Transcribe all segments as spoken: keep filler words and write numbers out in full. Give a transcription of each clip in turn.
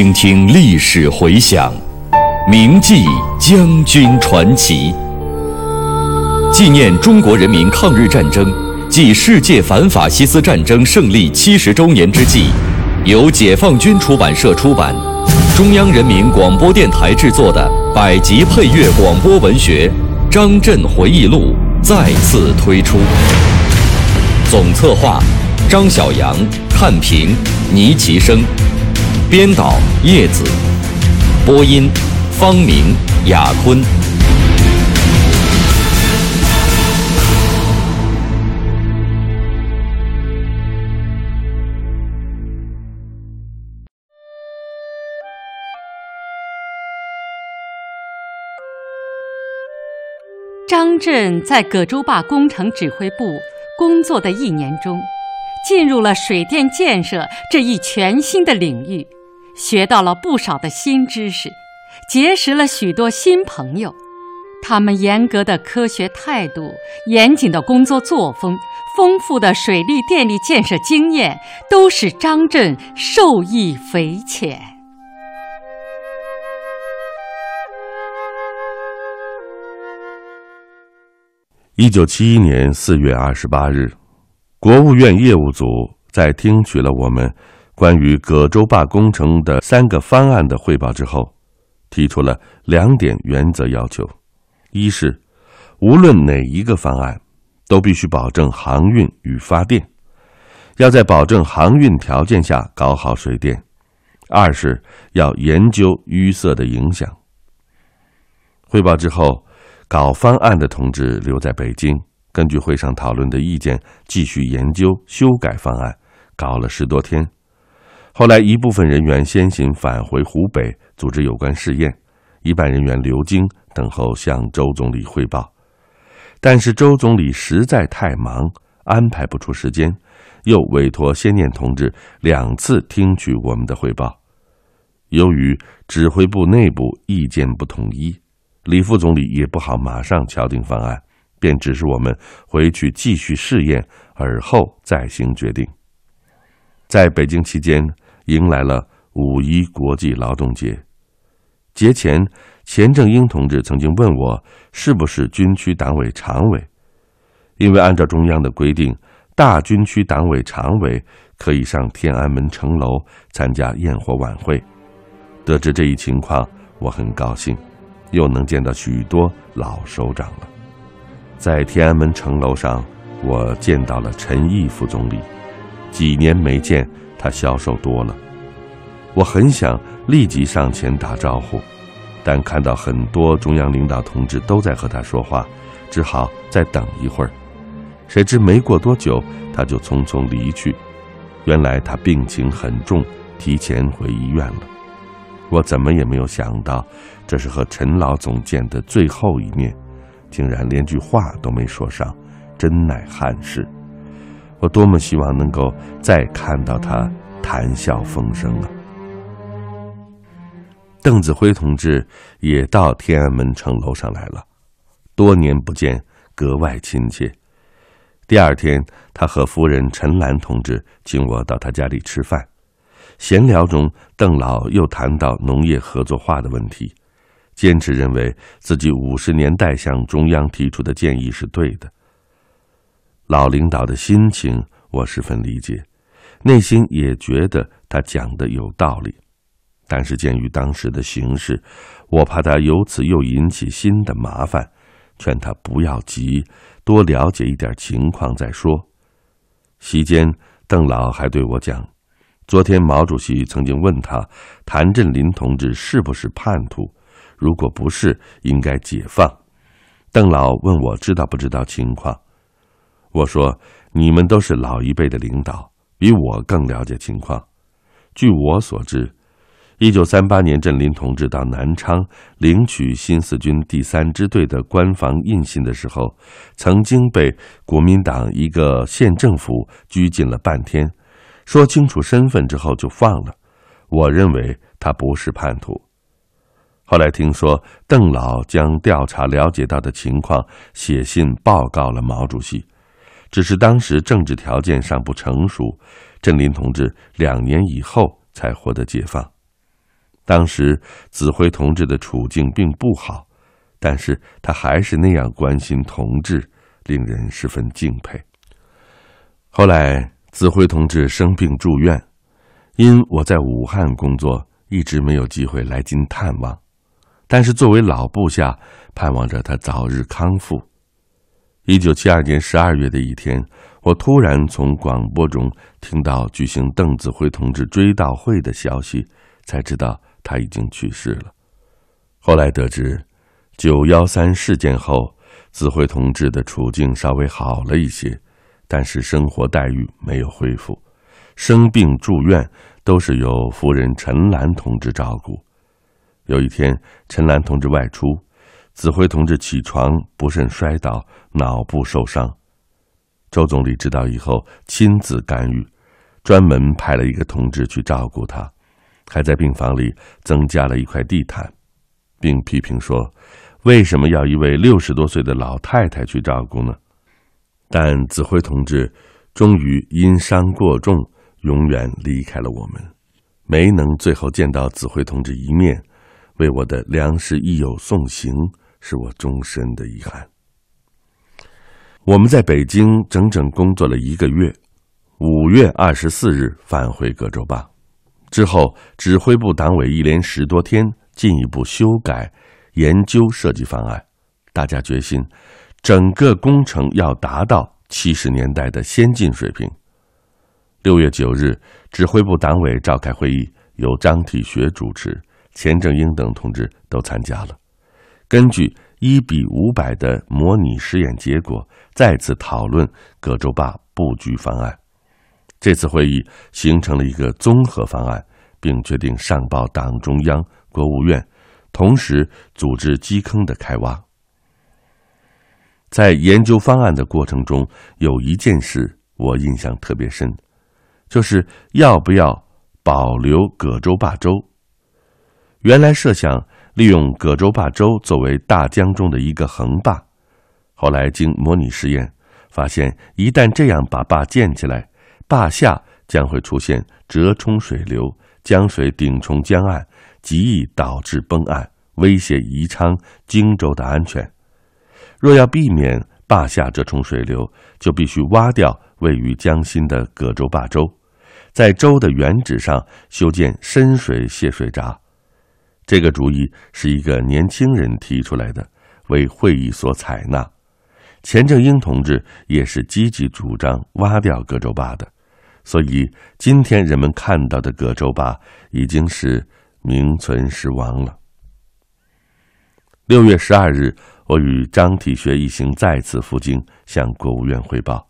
倾听历史回响，铭记将军传奇，纪念中国人民抗日战争暨世界反法西斯战争胜利七十周年之际，由解放军出版社出版，中央人民广播电台制作的百集配乐广播文学《张震回忆录》再次推出。总策划：张晓阳、看平、倪其生。编导叶子，播音方明、雅坤。张震在葛洲坝工程指挥部工作的一年中，进入了水电建设这一全新的领域，学到了不少的新知识，结识了许多新朋友。他们严格的科学态度、严谨的工作作风、丰富的水利电力建设经验，都使张震受益匪浅。一九七一年四月二十八日，国务院业务组在听取了我们关于葛洲坝工程的三个方案的汇报之后，提出了两点原则要求：一是无论哪一个方案都必须保证航运与发电，要在保证航运条件下搞好水电；二是要研究淤塞的影响。汇报之后，搞方案的同志留在北京，根据会上讨论的意见继续研究修改方案，搞了十多天。后来一部分人员先行返回湖北组织有关试验，一半人员留京等候向周总理汇报，但是周总理实在太忙，安排不出时间，又委托先念同志两次听取我们的汇报。由于指挥部内部意见不统一，李副总理也不好马上敲定方案，便指示我们回去继续试验，而后再行决定。在北京期间，迎来了五一国际劳动节。节前，钱正英同志曾经问我是不是军区党委常委，因为按照中央的规定，大军区党委常委可以上天安门城楼参加焰火晚会。得知这一情况，我很高兴，又能见到许多老首长了。在天安门城楼上，我见到了陈毅副总理，几年没见，他消瘦多了。我很想立即上前打招呼，但看到很多中央领导同志都在和他说话，只好再等一会儿。谁知没过多久，他就匆匆离去。原来他病情很重，提前回医院了。我怎么也没有想到，这是和陈老总见的最后一面，竟然连句话都没说上，真乃憾事。我多么希望能够再看到他谈笑风生啊！邓子恢同志也到天安门城楼上来了，多年不见，格外亲切。第二天，他和夫人陈兰同志请我到他家里吃饭，闲聊中，邓老又谈到农业合作化的问题，坚持认为自己五十年代向中央提出的建议是对的。老领导的心情我十分理解，内心也觉得他讲的有道理，但是鉴于当时的形势，我怕他由此又引起新的麻烦，劝他不要急，多了解一点情况再说。席间，邓老还对我讲，昨天毛主席曾经问他，谭震林同志是不是叛徒，如果不是，应该解放。邓老问我知道不知道情况，我说，你们都是老一辈的领导，比我更了解情况。据我所知，一九三八年振林同志到南昌领取新四军第三支队的官方印信的时候，曾经被国民党一个县政府拘禁了半天，说清楚身份之后就放了。我认为他不是叛徒。后来听说邓老将调查了解到的情况写信报告了毛主席，只是当时政治条件尚不成熟，振林同志两年以后才获得解放。当时子辉同志的处境并不好，但是他还是那样关心同志，令人十分敬佩。后来子辉同志生病住院，因我在武汉工作，一直没有机会来京探望，但是作为老部下，盼望着他早日康复。一九七二年十二月的一天，我突然从广播中听到举行邓子恢同志追悼会的消息，才知道他已经去世了。后来得知九一三事件后，子恢同志的处境稍微好了一些，但是生活待遇没有恢复，生病住院都是由夫人陈兰同志照顾。有一天，陈兰同志外出，子恢同志起床不慎摔倒，脑部受伤。周总理知道以后亲自干预，专门派了一个同志去照顾他，还在病房里增加了一块地毯，并批评说，为什么要一位六十多岁的老太太去照顾呢？但子恢同志终于因伤过重，永远离开了我们。没能最后见到子恢同志一面，为我的良师益友送行，是我终身的遗憾。我们在北京整整工作了一个月，五月二十四日返回葛洲坝。之后指挥部党委一连十多天进一步修改研究设计方案，大家决心整个工程要达到七十年代的先进水平。六月九日，指挥部党委召开会议，由张体学主持，钱正英等同志都参加了。根据一比五百的模拟实验结果，再次讨论葛洲坝布局方案。这次会议形成了一个综合方案，并决定上报党中央、国务院，同时组织基坑的开挖。在研究方案的过程中，有一件事我印象特别深，就是要不要保留葛洲坝洲。原来设想利用葛洲坝洲作为大江中的一个横坝，后来经模拟实验发现，一旦这样把坝建起来，坝下将会出现折冲水流，江水顶冲江岸，极易导致崩岸，威胁宜昌、荆州的安全。若要避免坝下折冲水流，就必须挖掉位于江心的葛洲坝洲，在洲的原址上修建深水泄水闸。这个主意是一个年轻人提出来的，为会议所采纳。钱正英同志也是积极主张挖掉葛洲坝的，所以今天人们看到的葛洲坝已经是名存实亡了。六月十二日，我与张体学一行再次赴京，向国务院汇报。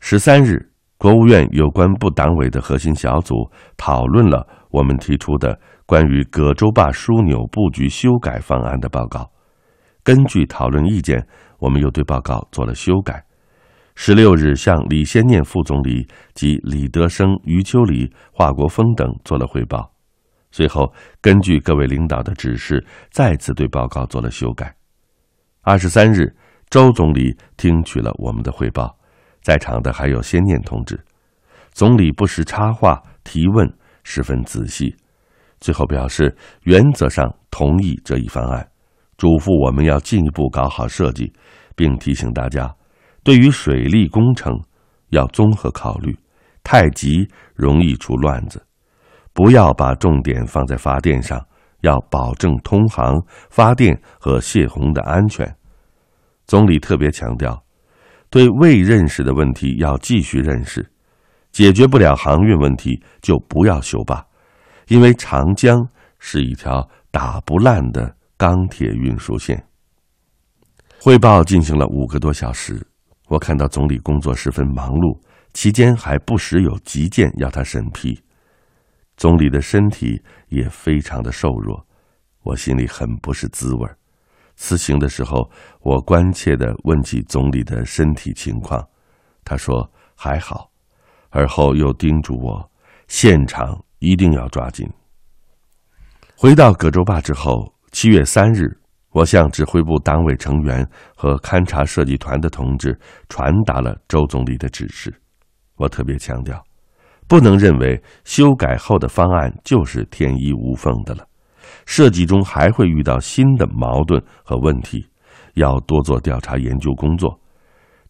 十三日，国务院有关部党委的核心小组讨论了我们提出的关于葛洲坝枢纽布局修改方案的报告。根据讨论意见，我们又对报告做了修改。十六日，向李先念副总理及李德生、余秋里、华国锋等做了汇报。随后根据各位领导的指示，再次对报告做了修改。二十三日，周总理听取了我们的汇报，在场的还有先念同志。总理不时插话提问，十分仔细，最后表示原则上同意这一方案，嘱咐我们要进一步搞好设计，并提醒大家，对于水利工程要综合考虑，太急容易出乱子，不要把重点放在发电上，要保证通航、发电和泄洪的安全。总理特别强调，对未认识的问题要继续认识，解决不了航运问题就不要修坝，因为长江是一条打不烂的钢铁运输线。汇报进行了五个多小时，我看到总理工作十分忙碌，期间还不时有急件要他审批。总理的身体也非常的瘦弱，我心里很不是滋味。辞行的时候，我关切地问起总理的身体情况，他说还好，而后又叮嘱我，现场一定要抓紧。回到葛洲坝之后，七月三日，我向指挥部党委成员和勘察设计团的同志传达了周总理的指示。我特别强调，不能认为修改后的方案就是天衣无缝的了，设计中还会遇到新的矛盾和问题，要多做调查研究工作。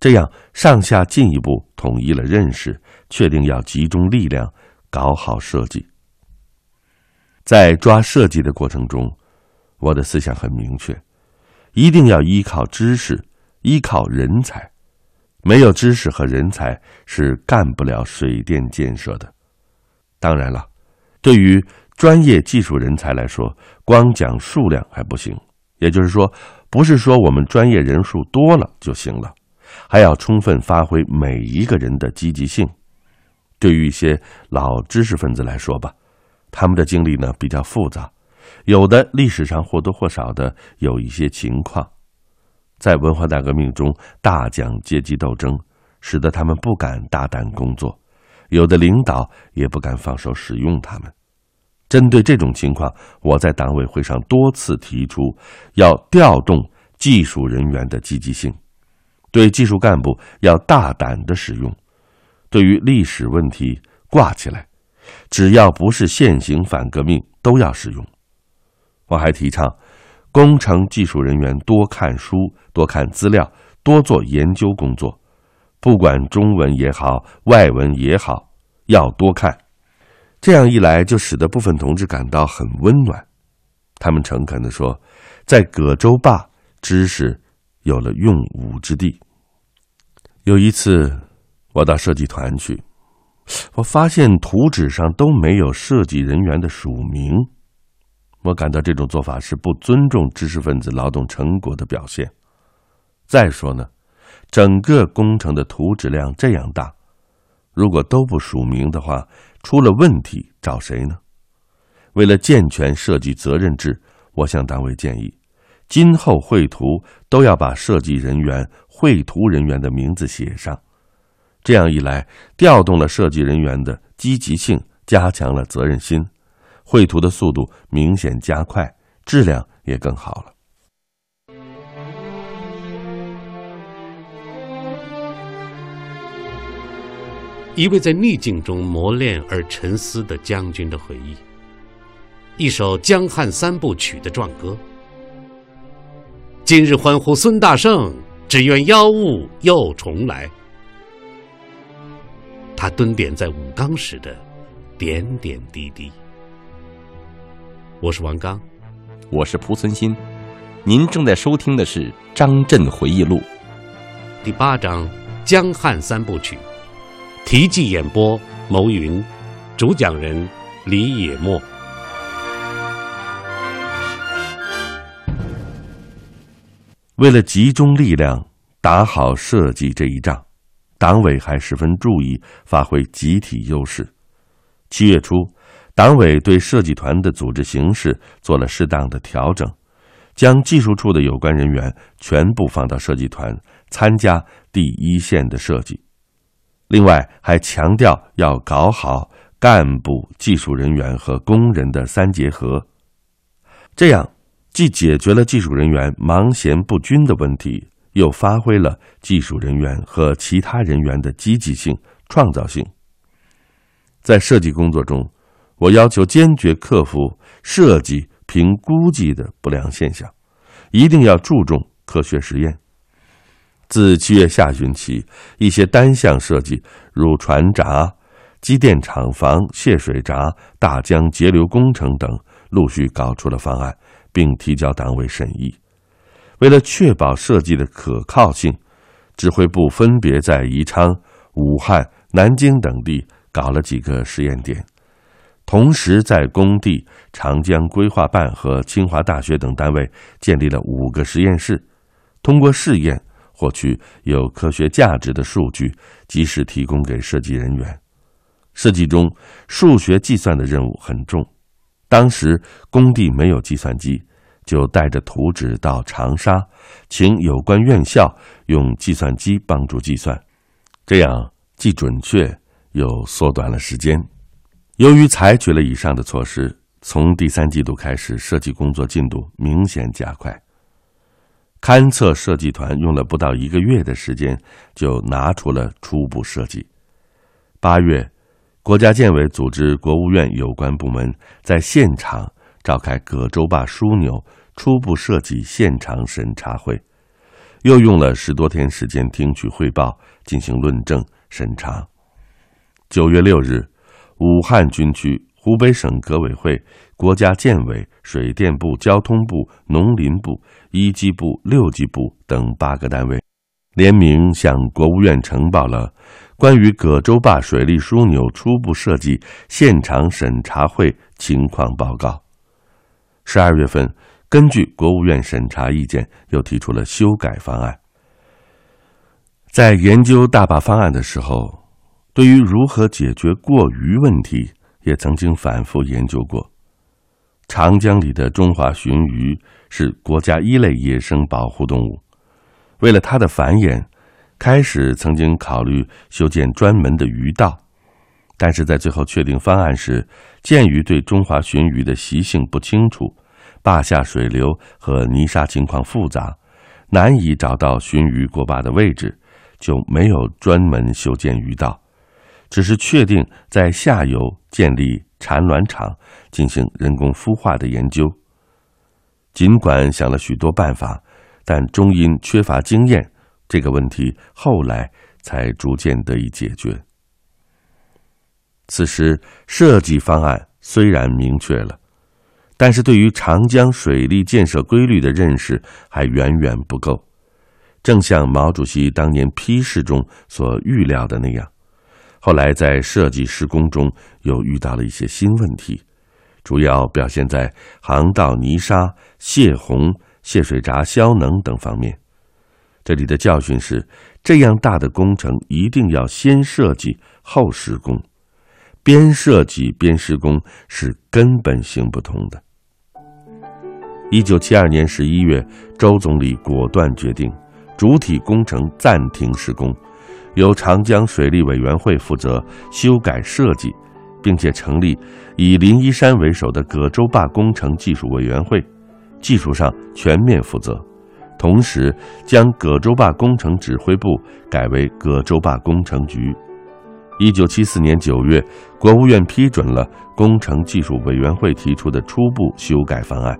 这样上下进一步统一了认识，确定要集中力量搞好设计。在抓设计的过程中，我的思想很明确，一定要依靠知识，依靠人才，没有知识和人才是干不了水电建设的。当然了，对于专业技术人才来说，光讲数量还不行，也就是说，不是说我们专业人数多了就行了，还要充分发挥每一个人的积极性。对于一些老知识分子来说吧，他们的经历呢比较复杂，有的历史上或多或少的有一些情况，在文化大革命中大讲阶级斗争，使得他们不敢大胆工作，有的领导也不敢放手使用他们。针对这种情况，我在党委会上多次提出要调动技术人员的积极性，对技术干部要大胆的使用，对于历史问题挂起来，只要不是现行反革命都要使用。我还提倡工程技术人员多看书，多看资料，多做研究工作，不管中文也好，外文也好，要多看。这样一来，就使得部分同志感到很温暖，他们诚恳地说，在葛洲坝知识有了用武之地。有一次我到设计团去，我发现图纸上都没有设计人员的署名，我感到这种做法是不尊重知识分子劳动成果的表现。再说呢，整个工程的图纸量这样大，如果都不署名的话，出了问题找谁呢？为了健全设计责任制，我向党委建议，今后绘图都要把设计人员、绘图人员的名字写上。这样一来，调动了设计人员的积极性，加强了责任心，绘图的速度明显加快，质量也更好了。一位在逆境中磨练而沉思的将军的回忆，一首《江汉三部曲》的壮歌。今日欢呼孙大圣，只愿妖物又重来。他蹲点在武冈时的点点滴滴。我是王刚，我是蒲存昕，您正在收听的是《张震回忆录》第八章《江汉三部曲》，题记演播牟云，主讲人李野墨。为了集中力量打好设计这一仗，党委还十分注意发挥集体优势。七月初，党委对设计团的组织形式做了适当的调整，将技术处的有关人员全部放到设计团，参加第一线的设计。另外还强调要搞好干部、技术人员和工人的三结合，这样既解决了技术人员忙闲不均的问题，又发挥了技术人员和其他人员的积极性、创造性。在设计工作中，我要求坚决克服设计凭估计的不良现象，一定要注重科学实验。自七月下旬起，一些单项设计，如船闸、机电厂房、泄水闸、大江截流工程等，陆续搞出了方案，并提交党委审议。为了确保设计的可靠性，指挥部分别在宜昌、武汉、南京等地搞了几个实验点，同时在工地、长江规划办和清华大学等单位建立了五个实验室，通过试验获取有科学价值的数据，及时提供给设计人员。设计中数学计算的任务很重，当时工地没有计算机，就带着图纸到长沙，请有关院校用计算机帮助计算，这样既准确又缩短了时间。由于采取了以上的措施，从第三季度开始，设计工作进度明显加快。勘测设计团用了不到一个月的时间，就拿出了初步设计。八月，国家建委组织国务院有关部门在现场召开葛洲坝枢纽初步设计现场审查会，又用了十多天时间听取汇报，进行论证审查。九月六日，武汉军区、湖北省革委会、国家建委、水电部、交通部、农林部、一机部、六机部等八个单位联名向国务院呈报了关于葛洲坝水利枢纽初步设计现场审查会情况报告。十二月份，根据国务院审查意见，又提出了修改方案。在研究大坝方案的时候，对于如何解决过渔问题也曾经反复研究过。长江里的中华鲟鱼是国家一类野生保护动物，为了它的繁衍，开始曾经考虑修建专门的鱼道，但是在最后确定方案时，鉴于对中华鲟鱼的习性不清楚，坝下水流和泥沙情况复杂，难以找到鲟鱼过坝的位置，就没有专门修建鱼道，只是确定在下游建立产卵场，进行人工孵化的研究。尽管想了许多办法，但终因缺乏经验，这个问题后来才逐渐得以解决。此时，设计方案虽然明确了，但是对于长江水利建设规律的认识还远远不够。正像毛主席当年批示中所预料的那样，后来在设计施工中又遇到了一些新问题，主要表现在航道泥沙、泄洪、泄水闸消能等方面。这里的教训是，这样大的工程一定要先设计后施工，边设计边施工是根本行不通的。一九七二年十一月，周总理果断决定主体工程暂停施工，由长江水利委员会负责修改设计，并且成立以林一山为首的葛洲坝工程技术委员会，技术上全面负责，同时将葛洲坝工程指挥部改为葛洲坝工程局。一九七四年九月，国务院批准了工程技术委员会提出的初步修改方案，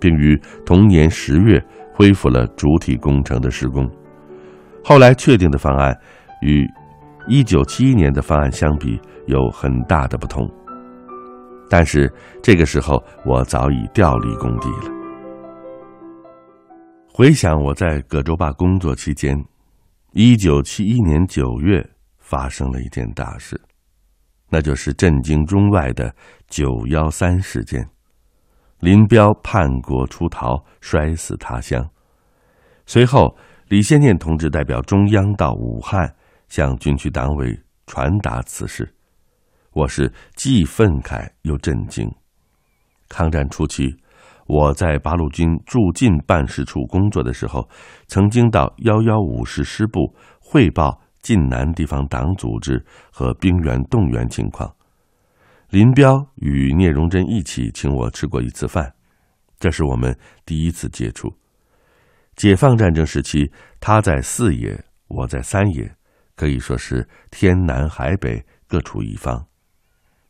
并于同年十月恢复了主体工程的施工。后来确定的方案与一九七一年的方案相比有很大的不同，但是这个时候我早已调离工地了。回想我在葛洲坝工作期间，一九七一年九月发生了一件大事，那就是震惊中外的九一三事件。林彪叛国出逃，摔死他乡。随后，李先念同志代表中央到武汉，向军区党委传达此事。我是既愤慨又震惊。抗战初期，我在八路军驻晋办事处工作的时候，曾经到一一五师师部汇报晋南地方党组织和兵员动员情况。林彪与聂荣臻一起请我吃过一次饭，这是我们第一次接触。解放战争时期，他在四野，我在三野，可以说是天南海北各处一方。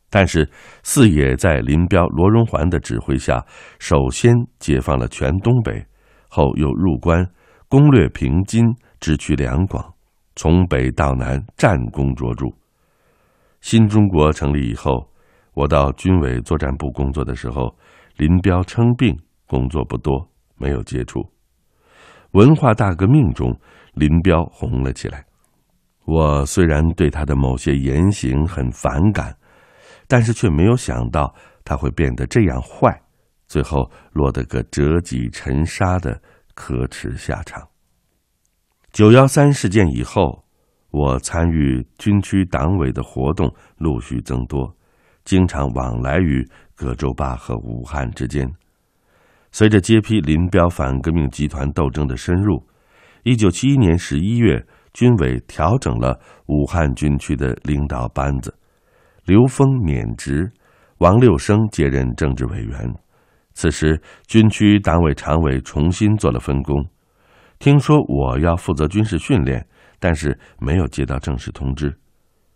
但是四野在林彪、罗荣桓的指挥下，首先解放了全东北，后又入关，攻略平津，直取两广，从北到南战功卓著。新中国成立以后，我到军委作战部工作的时候，林彪称病，工作不多，没有接触。文化大革命中，林彪红了起来。我虽然对他的某些言行很反感，但是却没有想到他会变得这样坏，最后落得个折戟沉沙的可耻下场。九一三事件以后，我参与军区党委的活动陆续增多，经常往来于葛洲坝和武汉之间。随着揭批林彪反革命集团斗争的深入，一九七一年十一月，军委调整了武汉军区的领导班子，刘峰免职，王六生接任政治委员。此时军区党委常委重新做了分工，听说我要负责军事训练，但是没有接到正式通知。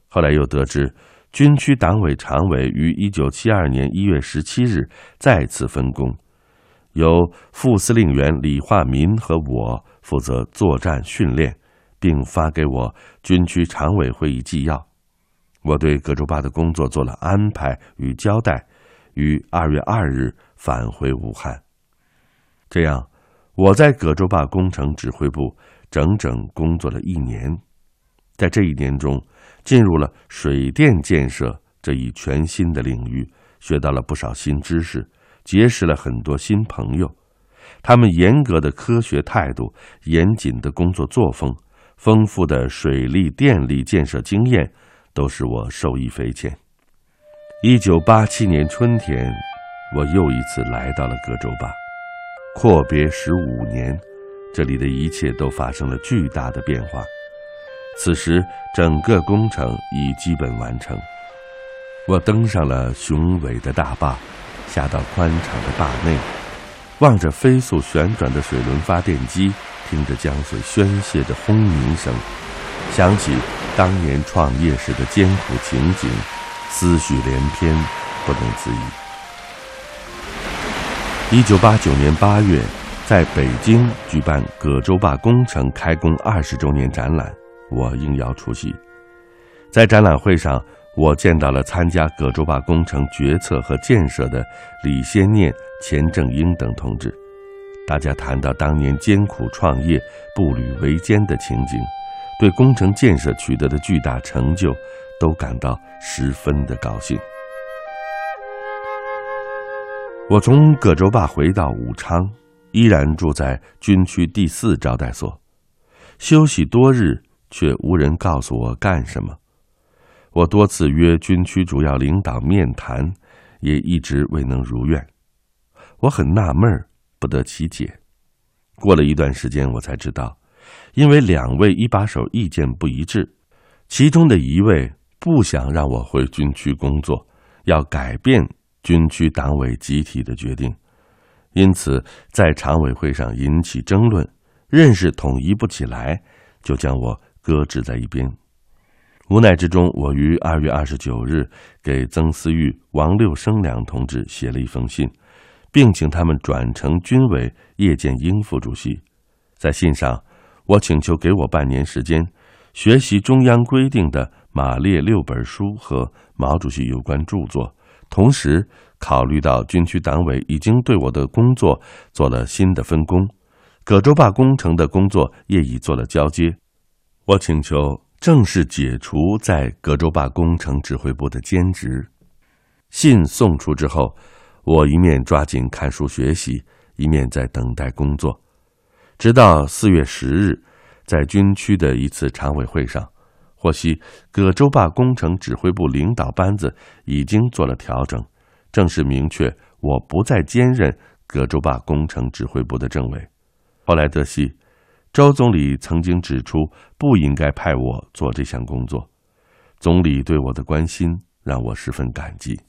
后来又得知军区党委常委于一九七二年一月十七日再次分工，由副司令员李化民和我负责作战训练，并发给我军区常委会议纪要。我对葛洲坝的工作做了安排与交代，于二月二日返回武汉。这样，我在葛洲坝工程指挥部整整工作了一年。在这一年中，进入了水电建设这一全新的领域，学到了不少新知识，结识了很多新朋友。他们严格的科学态度，严谨的工作作风，丰富的水利电力建设经验，都使我受益匪浅。一九八七年春天，我又一次来到了葛洲坝，阔别十五年，这里的一切都发生了巨大的变化。此时整个工程已基本完成，我登上了雄伟的大坝，下到宽敞的坝内，望着飞速旋转的水轮发电机，听着江水宣泄的轰鸣声，想起当年创业时的艰苦情景，思绪连篇，不能自已。一九八九年八月，在北京举办葛洲坝工程开工二十周年展览，我应邀出席。在展览会上，我见到了参加葛洲坝工程决策和建设的李先念、钱正英等同志，大家谈到当年艰苦创业、步履维艰的情景，对工程建设取得的巨大成就都感到十分的高兴。我从葛洲坝回到武昌，依然住在军区第四招待所，休息多日，却无人告诉我干什么。我多次约军区主要领导面谈，也一直未能如愿。我很纳闷，不得其解。过了一段时间，我才知道，因为两位一把手意见不一致，其中的一位不想让我回军区工作，要改变军区党委集体的决定，因此在常委会上引起争论，认识统一不起来，就将我搁置在一边。无奈之中，我于二月二十九日给曾思玉、王六生两同志写了一封信，并请他们转呈军委叶剑英副主席。在信上，我请求给我半年时间，学习中央规定的马列六本书和毛主席有关著作，同时考虑到军区党委已经对我的工作做了新的分工，葛洲坝工程的工作也已做了交接，我请求正式解除在葛洲坝工程指挥部的兼职。信送出之后，我一面抓紧看书学习，一面在等待工作。直到四月十日，在军区的一次常委会上，获悉葛洲坝工程指挥部领导班子已经做了调整，正式明确我不再兼任葛洲坝工程指挥部的政委。后来得悉，周总理曾经指出不应该派我做这项工作，总理对我的关心让我十分感激。